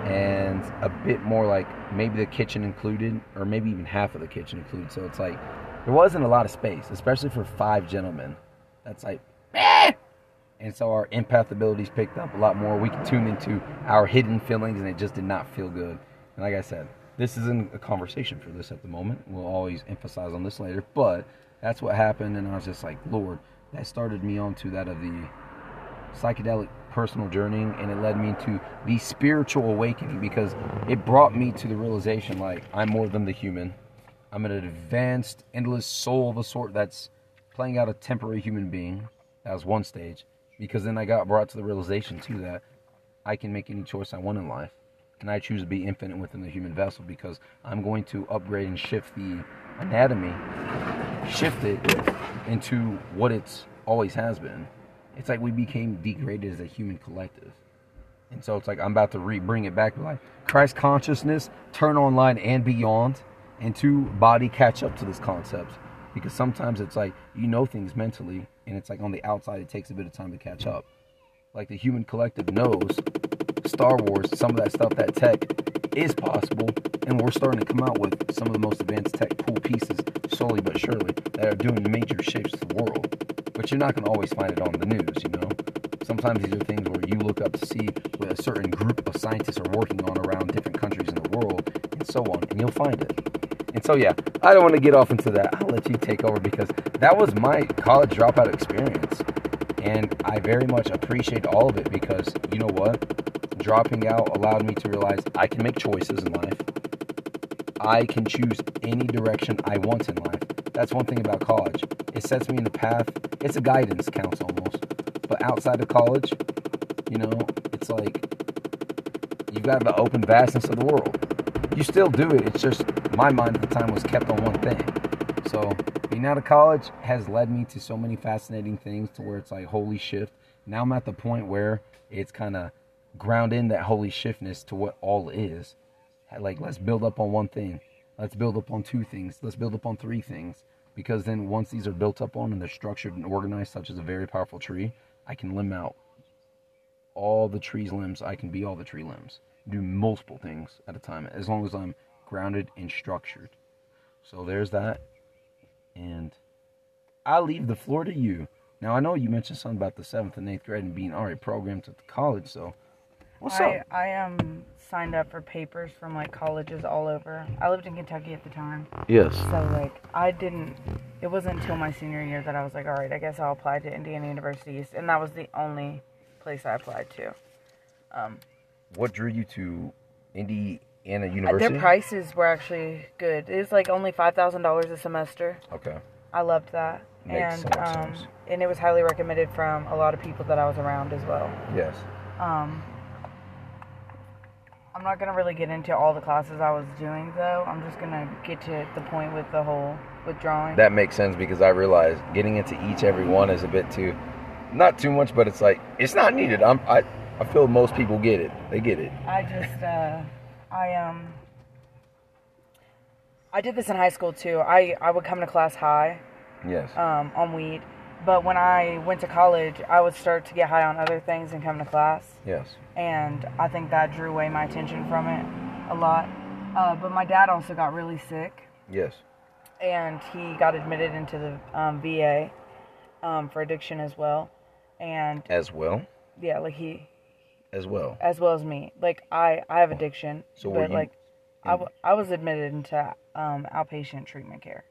and a bit more like maybe the kitchen included, or maybe even half of the kitchen included. So it's like, there wasn't a lot of space, especially for five gentlemen. That's like, eh! And so our empath abilities picked up a lot more. We could tune into our hidden feelings, and it just did not feel good. And like I said, this isn't a conversation for this at the moment. We'll always emphasize on this later, but that's what happened, and I was just like, Lord, that started me on to that of the psychedelic personal journey, and it led me to the spiritual awakening, because it brought me to the realization, like, I'm more than the human. I'm an advanced, endless soul of a sort that's playing out a temporary human being. That was one stage, because then I got brought to the realization, too, that I can make any choice I want in life, and I choose to be infinite within the human vessel, because I'm going to upgrade and shift the anatomy, shift it into what it's always has been. It's like we became degraded as a human collective. And so it's like I'm about to bring it back to life. Christ consciousness, turn online and beyond, and to body catch up to this concept. Because sometimes it's like you know things mentally, and it's like on the outside it takes a bit of time to catch up. Like the human collective knows Star Wars, some of that stuff, that tech is possible, and we're starting to come out with some of the most advanced tech cool pieces, slowly but surely, that are doing major shifts to the world. But you're not going to always find it on the news, you know? Sometimes these are things where you look up to see what a certain group of scientists are working on around different countries in the world, and so on, and you'll find it. And so, yeah, I don't want to get off into that. I'll let you take over, because that was my college dropout experience. And I very much appreciate all of it, because, you know what? Dropping out allowed me to realize I can make choices in life. I can choose any direction I want in life. That's one thing about college. It sets me in the path. It's a guidance counselor almost. But outside of college, you know, it's like you've got the open vastness of the world. You still do it. It's just my mind at the time was kept on one thing. So being out of college has led me to so many fascinating things to where it's like, holy shift. Now I'm at the point where it's kind of ground in that holy shiftness to what all is. Like, let's build up on one thing. Let's build up on two things. Let's build up on three things. Because then once these are built up on and they're structured and organized, such as a very powerful tree, I can limb out all the tree's limbs. I can be all the tree limbs. Do multiple things at a time, as long as I'm grounded and structured. So there's that. And I leave the floor to you. Now, I know you mentioned something about the 7th and 8th grade and being already programmed at the college, so what's up? I am signed up for papers from, like, colleges all over. I lived in Kentucky at the time. Yes. So, like, it wasn't until my senior year that I was like, all right, I guess I'll apply to Indiana University East. And that was the only place I applied to. What drew you to Indiana University? Their prices were actually good. It was, like, only $5,000 a semester. Okay. I loved that. Makes and, so much sense. And it was highly recommended from a lot of people that I was around as well. Yes. I'm not going to really get into all the classes I was doing, though. I'm just going to get to the point with the whole withdrawing. That makes sense, because I realize getting into each every one is a bit too, not too much, but it's like, it's not needed. I feel most people get it. They get it. I just, I did this in high school, too. I would come to class high. Yes. On weed. But when I went to college, I would start to get high on other things and come to class. Yes. And I think that drew away my attention from it a lot. But my dad also got really sick. Yes. And he got admitted into the VA for addiction as well. And as well? Yeah, like he. As well? As well as me. Like, I have addiction. So but were you like, I was admitted into outpatient treatment care.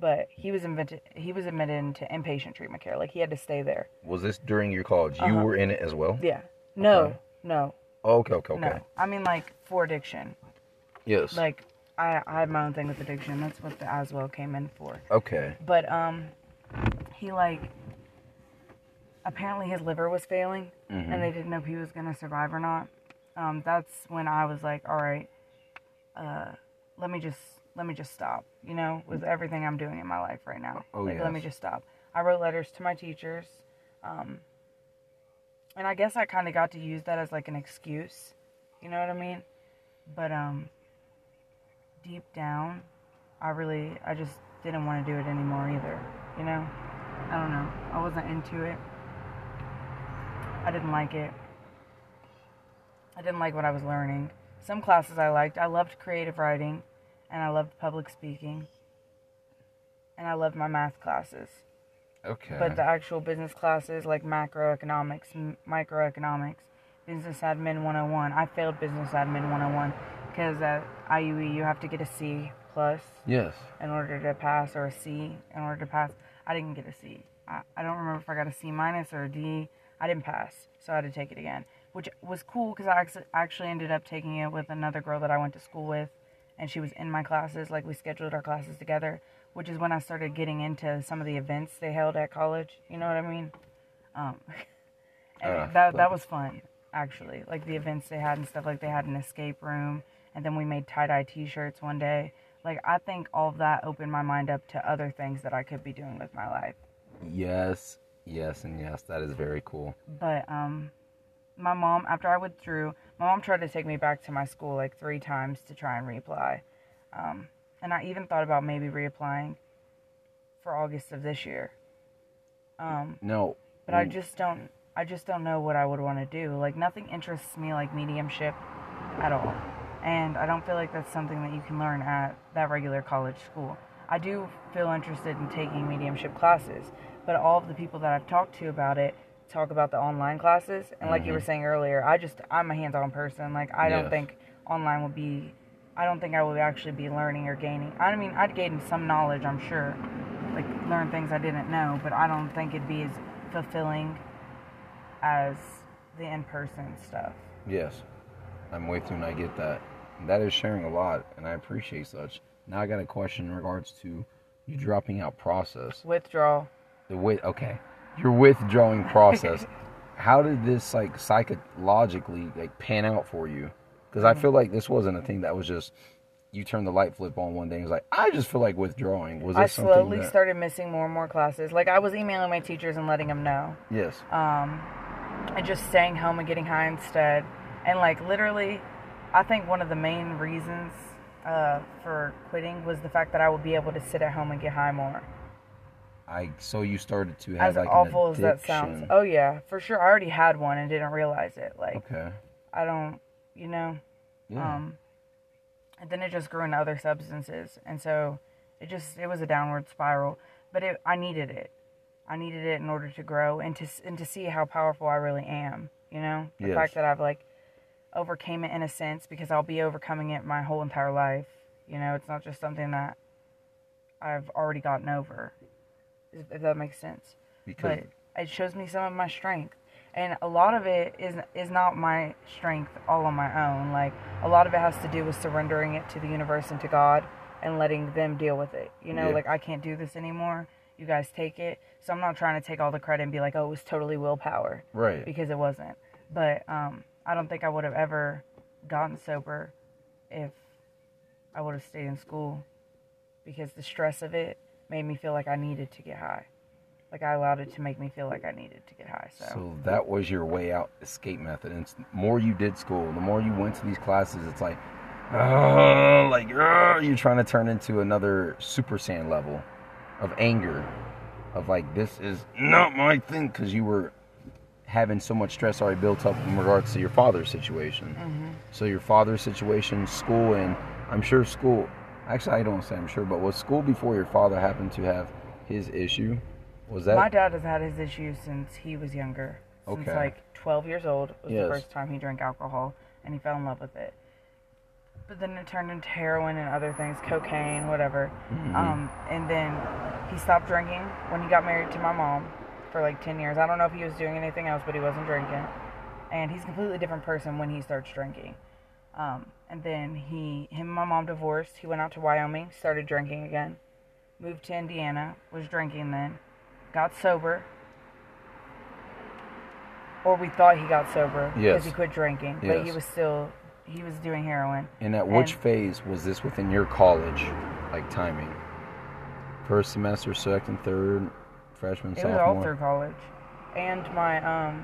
But he was admitted into inpatient treatment care. Like, he had to stay there. Was this during your college? You were in it as well? Yeah. No. Okay. No. Okay. No. I mean, like, for addiction. Yes. Like, I had my own thing with addiction. That's what the as well came in for. Okay. But, he, like, apparently his liver was failing. Mm-hmm. And they didn't know if he was going to survive or not. That's when I was like, all right, let me just stop, you know, with everything I'm doing in my life right now. Oh, like, yes. Let me just stop. I wrote letters to my teachers. And I guess I kind of got to use that as, like, an excuse. You know what I mean? But deep down, I just didn't want to do it anymore either, you know? I don't know. I wasn't into it. I didn't like it. I didn't like what I was learning. Some classes I liked. I loved creative writing, and I loved public speaking, and I loved my math classes. Okay. But the actual business classes, like macroeconomics, microeconomics, business admin 101. I failed business admin 101 because at IUE you have to get a C plus. Yes. In order to pass, or a C in order to pass. I didn't get a C. I don't remember if I got a C minus or a D. I didn't pass, so I had to take it again, which was cool because I actually ended up taking it with another girl that I went to school with, and she was in my classes. Like, we scheduled our classes together, which is when I started getting into some of the events they held at college. You know what I mean? And that was fun, actually. Like, the events they had and stuff. Like, they had an escape room, and then we made tie-dye T-shirts one day. Like, I think all of that opened my mind up to other things that I could be doing with my life. Yes, yes, and yes. That is very cool. But, my mom, after I withdrew, my mom tried to take me back to my school like 3 times to try and reapply. And I even thought about maybe reapplying for August of this year. No. But I just don't know what I would want to do. Like, nothing interests me like mediumship at all. And I don't feel like that's something that you can learn at that regular college school. I do feel interested in taking mediumship classes, but all of the people that I've talked to about it talk about the online classes, and like you were saying earlier, I'm a hands-on person. Like, I don't think online would be, I don't think I would actually be learning or gaining. I mean, I'd gain some knowledge, I'm sure, like learn things I didn't know, but I don't think it'd be as fulfilling as the in-person stuff. Yes, I'm with you, and I get that. And that is sharing a lot, and I appreciate such. Now I got a question in regards to you dropping out process. Withdrawal. Okay. Your withdrawing process, how did this, like, psychologically, like, pan out for you? Because I feel like this wasn't a thing that was just, you turned the light flip on one day and was like, I just feel like withdrawing. Was this something that... I slowly started missing more and more classes. Like, I was emailing my teachers and letting them know. Yes. And just staying home and getting high instead. And, like, literally, I think one of the main reasons for quitting was the fact that I would be able to sit at home and get high more. So you started to have, as like, awful as that sounds. Oh, yeah, for sure. I already had one and didn't realize it. Like, okay. I don't, you know. Yeah. And then it just grew into other substances. And so it was a downward spiral. But I needed it. I needed it in order to grow and to see how powerful I really am, you know. The fact that I've, like, overcame it in a sense, because I'll be overcoming it my whole entire life. You know, it's not just something that I've already gotten over. If that makes sense. Because but it shows me some of my strength. And a lot of it is not my strength all on my own. Like, a lot of it has to do with surrendering it to the universe and to God and letting them deal with it. You know, like, I can't do this anymore. You guys take it. So I'm not trying to take all the credit and be like, oh, it was totally willpower. Right. Because it wasn't. But I don't think I would have ever gotten sober if I would have stayed in school, because the stress of it made me feel like I needed to get high. Like, I allowed it to make me feel like I needed to get high. So that was your way out escape method. And the more you did school, the more you went to these classes, it's like, you're trying to turn into another Super Saiyan level of anger. Of, like, this is not my thing. Because you were having so much stress already built up in regards to your father's situation. Mm-hmm. So your father's situation, school, and I'm sure school... Actually, I don't say I'm sure, but was school before your father happened to have his issue? Was that... My dad has had his issue since he was younger. Okay. Since, like, 12 years old was the first time he drank alcohol, and he fell in love with it. But then it turned into heroin and other things, cocaine, whatever. Mm-hmm. And then he stopped drinking when he got married to my mom for, like, 10 years. I don't know if he was doing anything else, but he wasn't drinking. And he's a completely different person when he starts drinking. And then him and my mom divorced. He went out to Wyoming, started drinking again, moved to Indiana, was drinking then, got sober. Or we thought he got sober because he quit drinking, but he was doing heroin. And at which phase was this within your college, like, timing? First semester, second, third, freshman, sophomore? It was all through college. And my,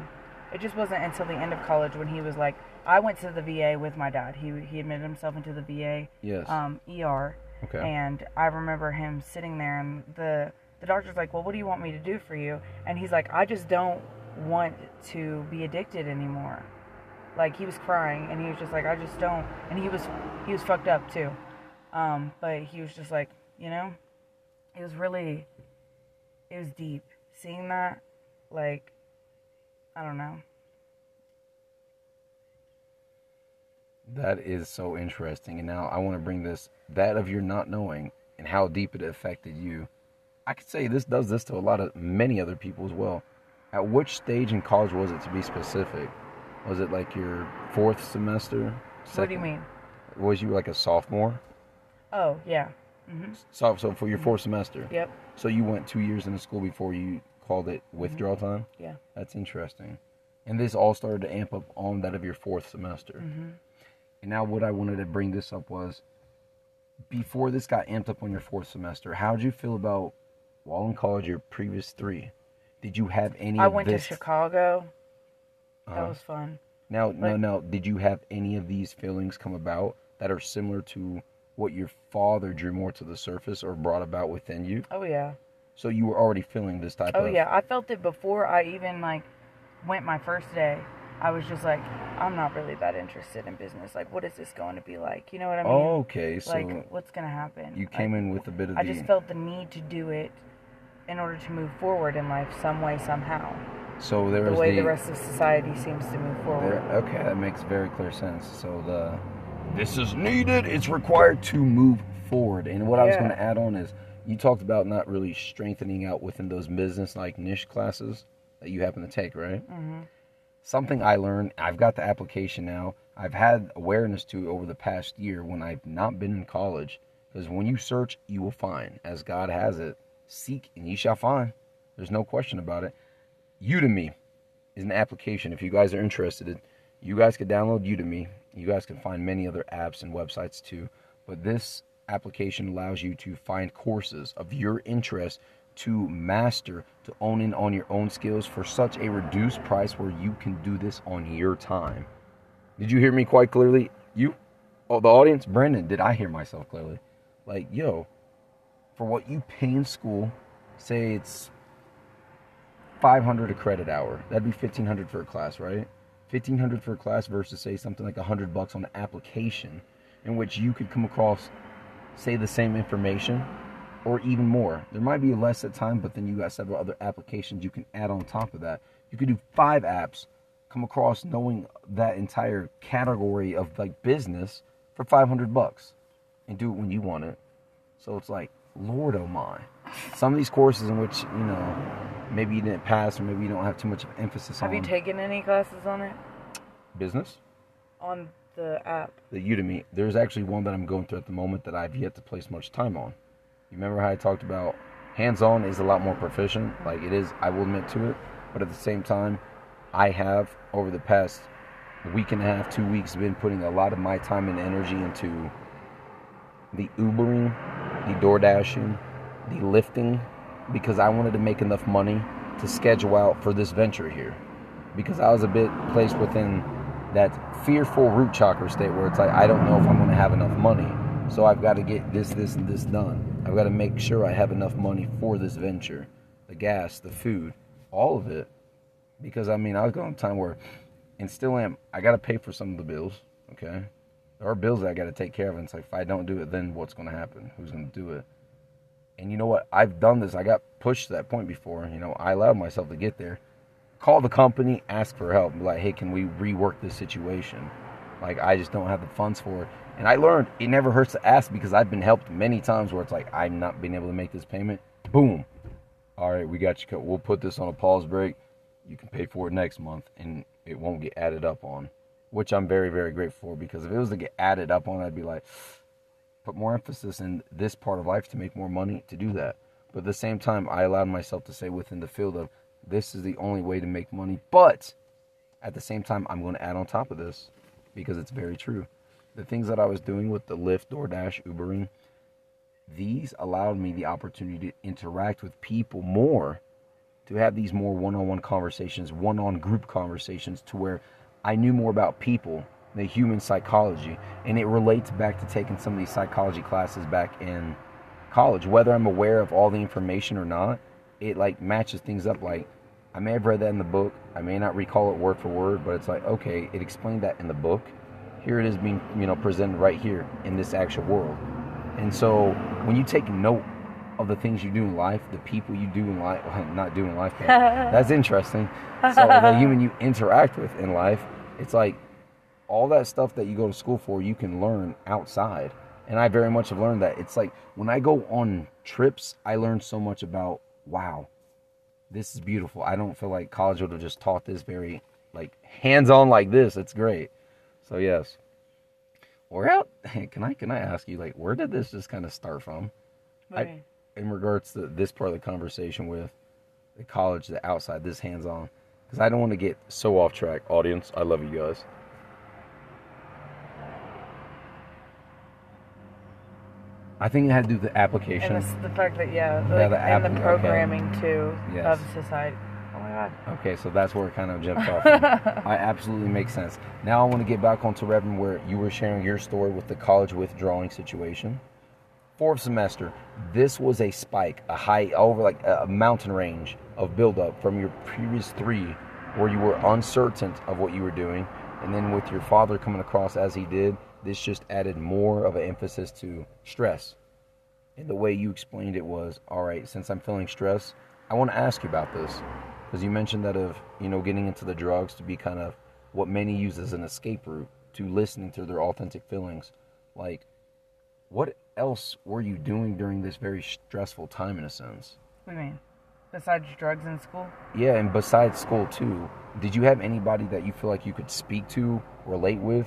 it just wasn't until the end of college when he was like, I went to the VA with my dad. He admitted himself into the VA ER. Okay. And I remember him sitting there, and the the doctor's like, well, what do you want me to do for you? And he's like, I just don't want to be addicted anymore. Like, he was crying, and he was just like, I just don't. And he was fucked up, too. But he was just like, you know, it was really, it was deep. Seeing that, like, I don't know. That is so interesting. And now I want to bring this, that of your not knowing and how deep it affected you. I could say this does this to a lot of many other people as well. At which stage in college was it, to be specific? Was it like your fourth semester? Second? What do you mean? Was you like a sophomore? Oh, yeah. Mm-hmm. So for your fourth semester? Yep. So you went 2 years into school before you called it withdrawal time? Yeah. That's interesting. And this all started to amp up on that of your fourth semester. Mm-hmm. And now what I wanted to bring this up was, before this got amped up on your fourth semester, how did you feel about, while in college, your previous three? Did you have any I of went this? To Chicago. That was fun. Now, like, no. Did you have any of these feelings come about that are similar to what your father drew more to the surface or brought about within you? Oh, yeah. So you were already feeling this type of... Oh, yeah. I felt it before I even, like, went my first day. I was just like, I'm not really that interested in business. Like, what is this going to be like? You know what I mean? Oh, okay. So like, what's going to happen? You came in with a bit of I just felt the need to do it in order to move forward in life some way, somehow. So there was the way the rest of society seems to move forward. Okay, that makes very clear sense. So this is needed. It's required to move forward. And what I was going to add on is, you talked about not really strengthening out within those business like niche classes that you happen to take, right? Mm-hmm. Something I learned, I've got the application now, I've had awareness to over the past year when I've not been in college, because when you search, you will find. As God has it, seek and ye shall find. There's no question about it. Udemy is an application. If you guys are interested, you guys could download Udemy. You guys can find many other apps and websites too. But this application allows you to find courses of your interest to master, to own in on your own skills for such a reduced price where you can do this on your time. Did you hear me quite clearly? You? Oh, the audience? Brandon, did I hear myself clearly? Like, yo, for what you pay in school, say it's $500 a credit hour. That'd be $1,500 for a class, right? $1,500 for a class versus, say, something like $100 on the application, in which you could come across, say, the same information, or even more. There might be less at time, but then you got several other applications you can add on top of that. You could do 5 apps, come across knowing that entire category of like business for $500, and do it when you want it. So it's like, Lord oh my. Some of these courses in which, you know, maybe you didn't pass, or maybe you don't have too much emphasis on. Have you taken any classes on it? Business? On the app? The Udemy. There's actually one that I'm going through at the moment that I've yet to place much time on. You remember how I talked about hands-on is a lot more proficient? Like, it is, I will admit to it. But at the same time, I have, over the past week and a half, 2 weeks, been putting a lot of my time and energy into the Ubering, the DoorDashing, the lifting, because I wanted to make enough money to schedule out for this venture here. Because I was a bit placed within that fearful root chakra state where it's like, I don't know if I'm going to have enough money. So I've got to get this, and this done. I've got to make sure I have enough money for this venture. The gas, the food, all of it. Because, I mean, I was going on a time where, and still am, I got to pay for some of the bills, okay? There are bills that I got to take care of, and it's like, if I don't do it, then what's going to happen? Who's going to do it? And you know what? I've done this. I got pushed to that point before. You know, I allowed myself to get there. Call the company, ask for help. Be like, hey, can we rework this situation? Like, I just don't have the funds for it. And I learned it never hurts to ask, because I've been helped many times where it's like, I've not been able to make this payment. Boom. All right, we got you. We'll put this on a pause break. You can pay for it next month, and it won't get added up on, which I'm very, very grateful for, because if it was to get added up on, I'd be like, put more emphasis in this part of life to make more money to do that. But at the same time, I allowed myself to say within the field of, this is the only way to make money. But at the same time, I'm going to add on top of this, because it's very true. The things that I was doing with the Lyft, DoorDash, Ubering, these allowed me the opportunity to interact with people more, to have these more one-on-one conversations, one-on group conversations, to where I knew more about people, the human psychology, and it relates back to taking some of these psychology classes back in college, whether I'm aware of all the information or not, it like matches things up. Like, I may have read that in the book, I may not recall it word for word, but it's like, okay, it explained that in the book. Here it is being, you know, presented right here in this actual world. And so when you take note of the things you do in life, the people you do in life, well, not do in life, but that's interesting. So the human you interact with in life, it's like all that stuff that you go to school for, you can learn outside. And I very much have learned that. It's like when I go on trips, I learn so much about, wow, this is beautiful. I don't feel like college would have just taught this very like hands-on like this. It's great. So yes, we're out. Hey, can I ask you, like, where did this just kind of start from? Okay. In regards to this part of the conversation with the college, the outside, this hands-on, because I don't want to get so off track. Audience, I love you guys. I think it had to do with the application. And the fact that, the programming, okay. Yes. Of society. Oh, my God. Okay, so that's where it kind of jumped off. I absolutely makes sense. Now I want to get back onto Reverend, where you were sharing your story with the college withdrawing situation. Fourth semester, this was a spike, a high, over like a mountain range of buildup from your previous three, where you were uncertain of what you were doing. And then with your father coming across as he did, this just added more of an emphasis to stress. And the way you explained it was, all right, since I'm feeling stress, I want to ask you about this. Because you mentioned that of, you know, getting into the drugs to be kind of what many use as an escape route to listening to their authentic feelings. Like, what else were you doing during this very stressful time, in a sense? What do you mean? Besides drugs and school? Yeah, and besides school, too. Did you have anybody that you feel like you could speak to, relate with,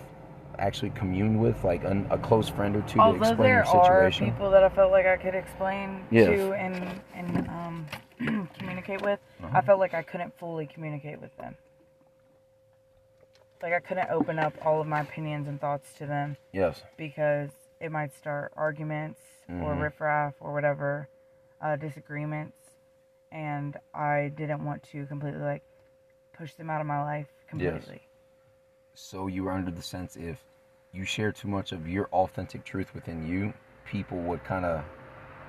actually commune with, like a close friend or two, to explain your situation? Although there are people that I felt like I could explain to and communicate with, I felt like I couldn't fully communicate with them. Like, I couldn't open up all of my opinions and thoughts to them. Yes. Because it might start arguments or riffraff or whatever, disagreements. And I didn't want to completely, like, push them out of my life completely. Yes. So you were under the sense if you share too much of your authentic truth within you, people would kind of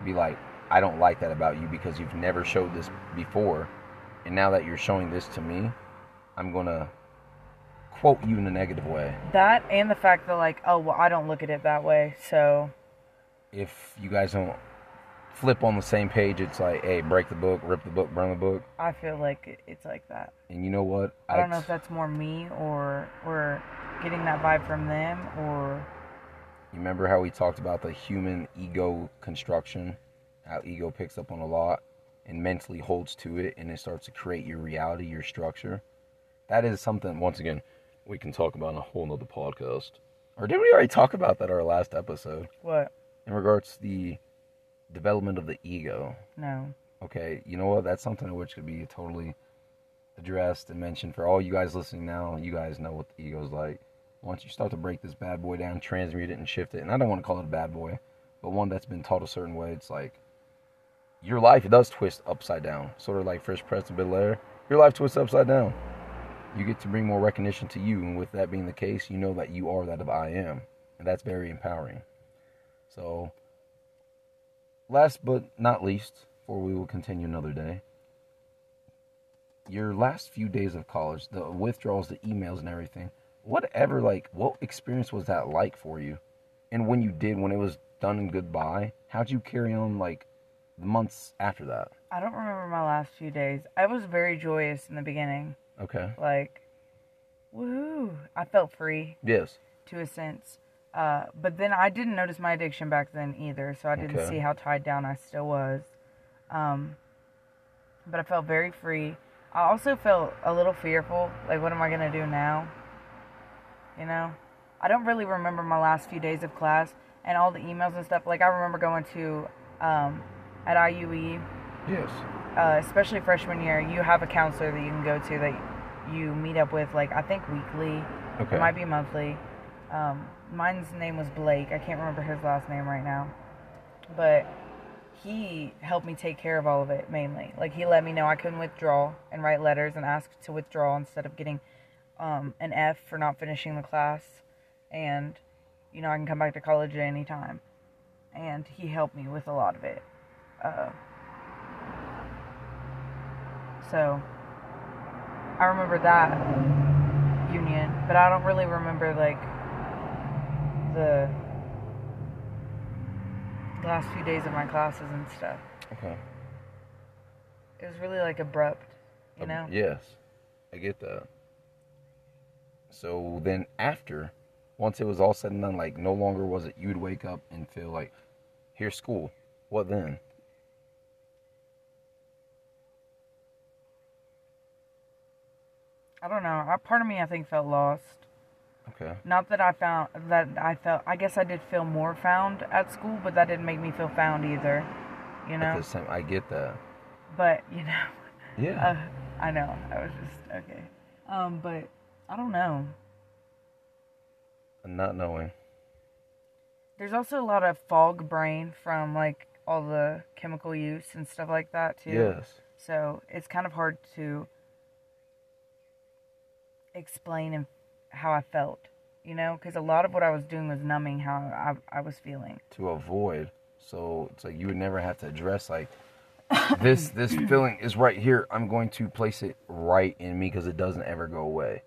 be like, I don't like that about you because you've never showed this before. And now that you're showing this to me, I'm going to quote you in a negative way. That and the fact that, like, oh, well, I don't look at it that way, so. If you guys don't flip on the same page, it's like, hey, break the book, rip the book, burn the book. I feel like it's like that. And you know what? I don't know if that's more me or getting that vibe from them or. You remember how we talked about the human ego construction? How ego picks up on a lot and mentally holds to it, and it starts to create your reality, your structure. That is something, once again, we can talk about in a whole nother podcast. Or didn't we already talk about that our last episode? What? In regards to the development of the ego. No. Okay, you know what? That's something which could be totally addressed and mentioned for all you guys listening now. You guys know what the ego is like. Once you start to break this bad boy down, transmute it and shift it. And I don't want to call it a bad boy, but one that's been taught a certain way. It's like, your life does twist upside down. Sort of like Fresh Prince of Bel-Air. Your life twists upside down. You get to bring more recognition to you, and with that being the case, you know that you are that of I am, and that's very empowering. So, last but not least, for we will continue another day, your last few days of college, the withdrawals, the emails and everything, whatever, like, what experience was that like for you? And when you did, when it was done and goodbye, how'd you carry on, like, the months after that? I don't remember my last few days. I was very joyous in the beginning. Okay. Like, woohoo. I felt free. Yes. To a sense. But then I didn't notice my addiction back then either, so I didn't see how tied down I still was. But I felt very free. I also felt a little fearful. Like, what am I going to do now? You know? I don't really remember my last few days of class and all the emails and stuff. Like, I remember going to, at IUE. Yes. Especially freshman year, you have a counselor that you can go to that you meet up with, like, I think weekly. Okay. It might be monthly. Mine's name was Blake. I can't remember his last name right now. But he helped me take care of all of it, mainly. Like, he let me know I couldn't withdraw and write letters and ask to withdraw instead of getting an F for not finishing the class. And, you know, I can come back to college at any time. and he helped me with a lot of it. So I remember that Union, but I don't really remember like the last few days of my classes and stuff. Okay. It was really like abrupt, you know? Yes, I get that. So then after, once it was all said and done, like no longer was it you'd wake up and feel like, here's school. What then? I don't know. Part of me, I think, felt lost. Okay. Not that I found, that I felt, I guess I did feel more found at school, but that didn't make me feel found either, you know? At the same, I get that. But, you know. Yeah. I know. I was just, okay. But I don't know. I'm not knowing. There's also a lot of fog brain from, like, all the chemical use and stuff like that, too. Yes. So it's kind of hard to explain how I felt, you know, because a lot of what I was doing was numbing how I was feeling. To avoid, so it's like you would never have to address like this feeling is right here. I'm going to place it right in me because it doesn't ever go away.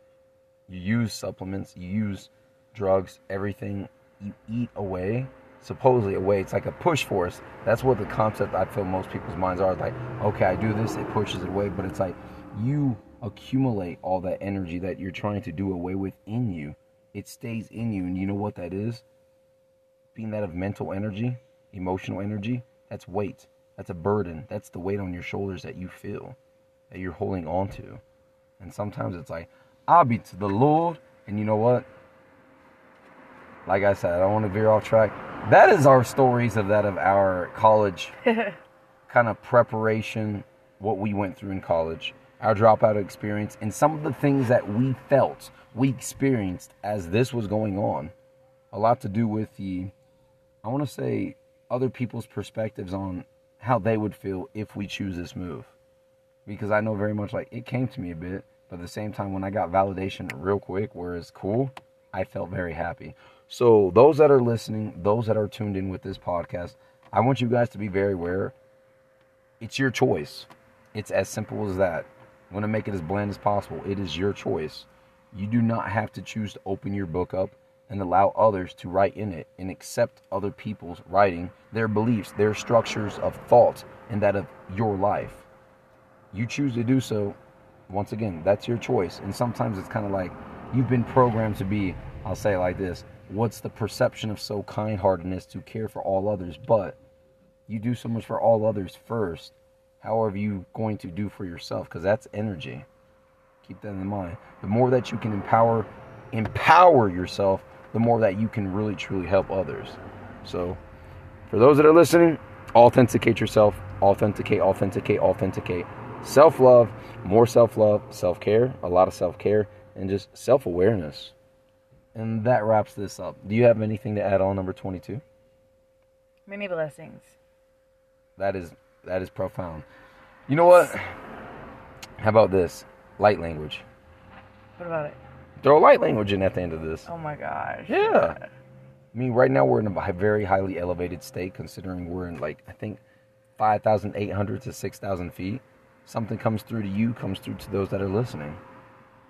You use supplements, you use drugs, everything you eat away, supposedly away. It's like a push for us. That's what the concept I feel most people's minds are like. Okay, I do this, it pushes it away, but it's like you accumulate all that energy that you're trying to do away with in you. It stays in you, and you know what that is? Being that of mental energy, emotional energy, that's weight. That's a burden. That's the weight on your shoulders that you feel, that you're holding on to. And sometimes it's like, I'll be to the Lord, and you know what? Like I said, I don't want to veer off track. That is our stories of that of our college kind of preparation, what we went through in college, our dropout experience, and some of the things that we felt, we experienced as this was going on. A lot to do with the, I want to say, other people's perspectives on how they would feel if we choose this move. Because I know very much, like, it came to me a bit, but at the same time, when I got validation real quick, where it's cool, I felt very happy. So those that are listening, those that are tuned in with this podcast, I want you guys to be very aware. It's your choice. It's as simple as that. I'm going to make it as bland as possible. It is your choice. You do not have to choose to open your book up and allow others to write in it and accept other people's writing, their beliefs, their structures of thought, and that of your life. You choose to do so. Once again, that's your choice. And sometimes it's kind of like you've been programmed to be, I'll say it like this, what's the perception of so kind-heartedness to care for all others, but you do so much for all others first. However you're going to do for yourself, because that's energy. Keep that in mind. The more that you can empower yourself, the more that you can really, truly help others. So, for those that are listening, authenticate yourself. Authenticate, authenticate, authenticate. Self-love, more self-love, self-care, a lot of self-care, and just self-awareness. And that wraps this up. Do you have anything to add on, number 22? Many blessings. That is profound. You know what? How about this? Light language. What about it? Throw light language in at the end of this. Oh my gosh. Yeah. I mean, right now we're in a very highly elevated state considering we're in like, I think, 5,800 to 6,000 feet. Something comes through to you, comes through to those that are listening.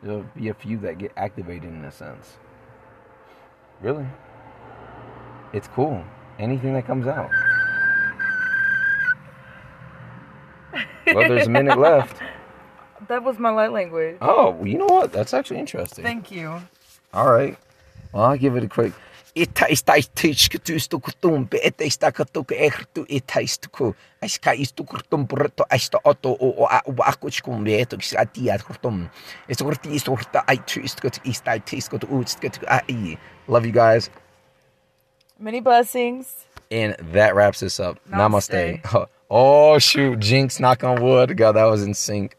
There'll be a few that get activated in a sense. Really? It's cool. Anything that comes out. Well, there's a minute left. That was my light language. Oh, well, you know what? That's actually interesting. Thank you. All right. Well, I'll give it a quick. Love you guys. Many blessings. And that wraps us up. Namaste. Oh, shoot. Jinx, knock on wood. God, that was in sync.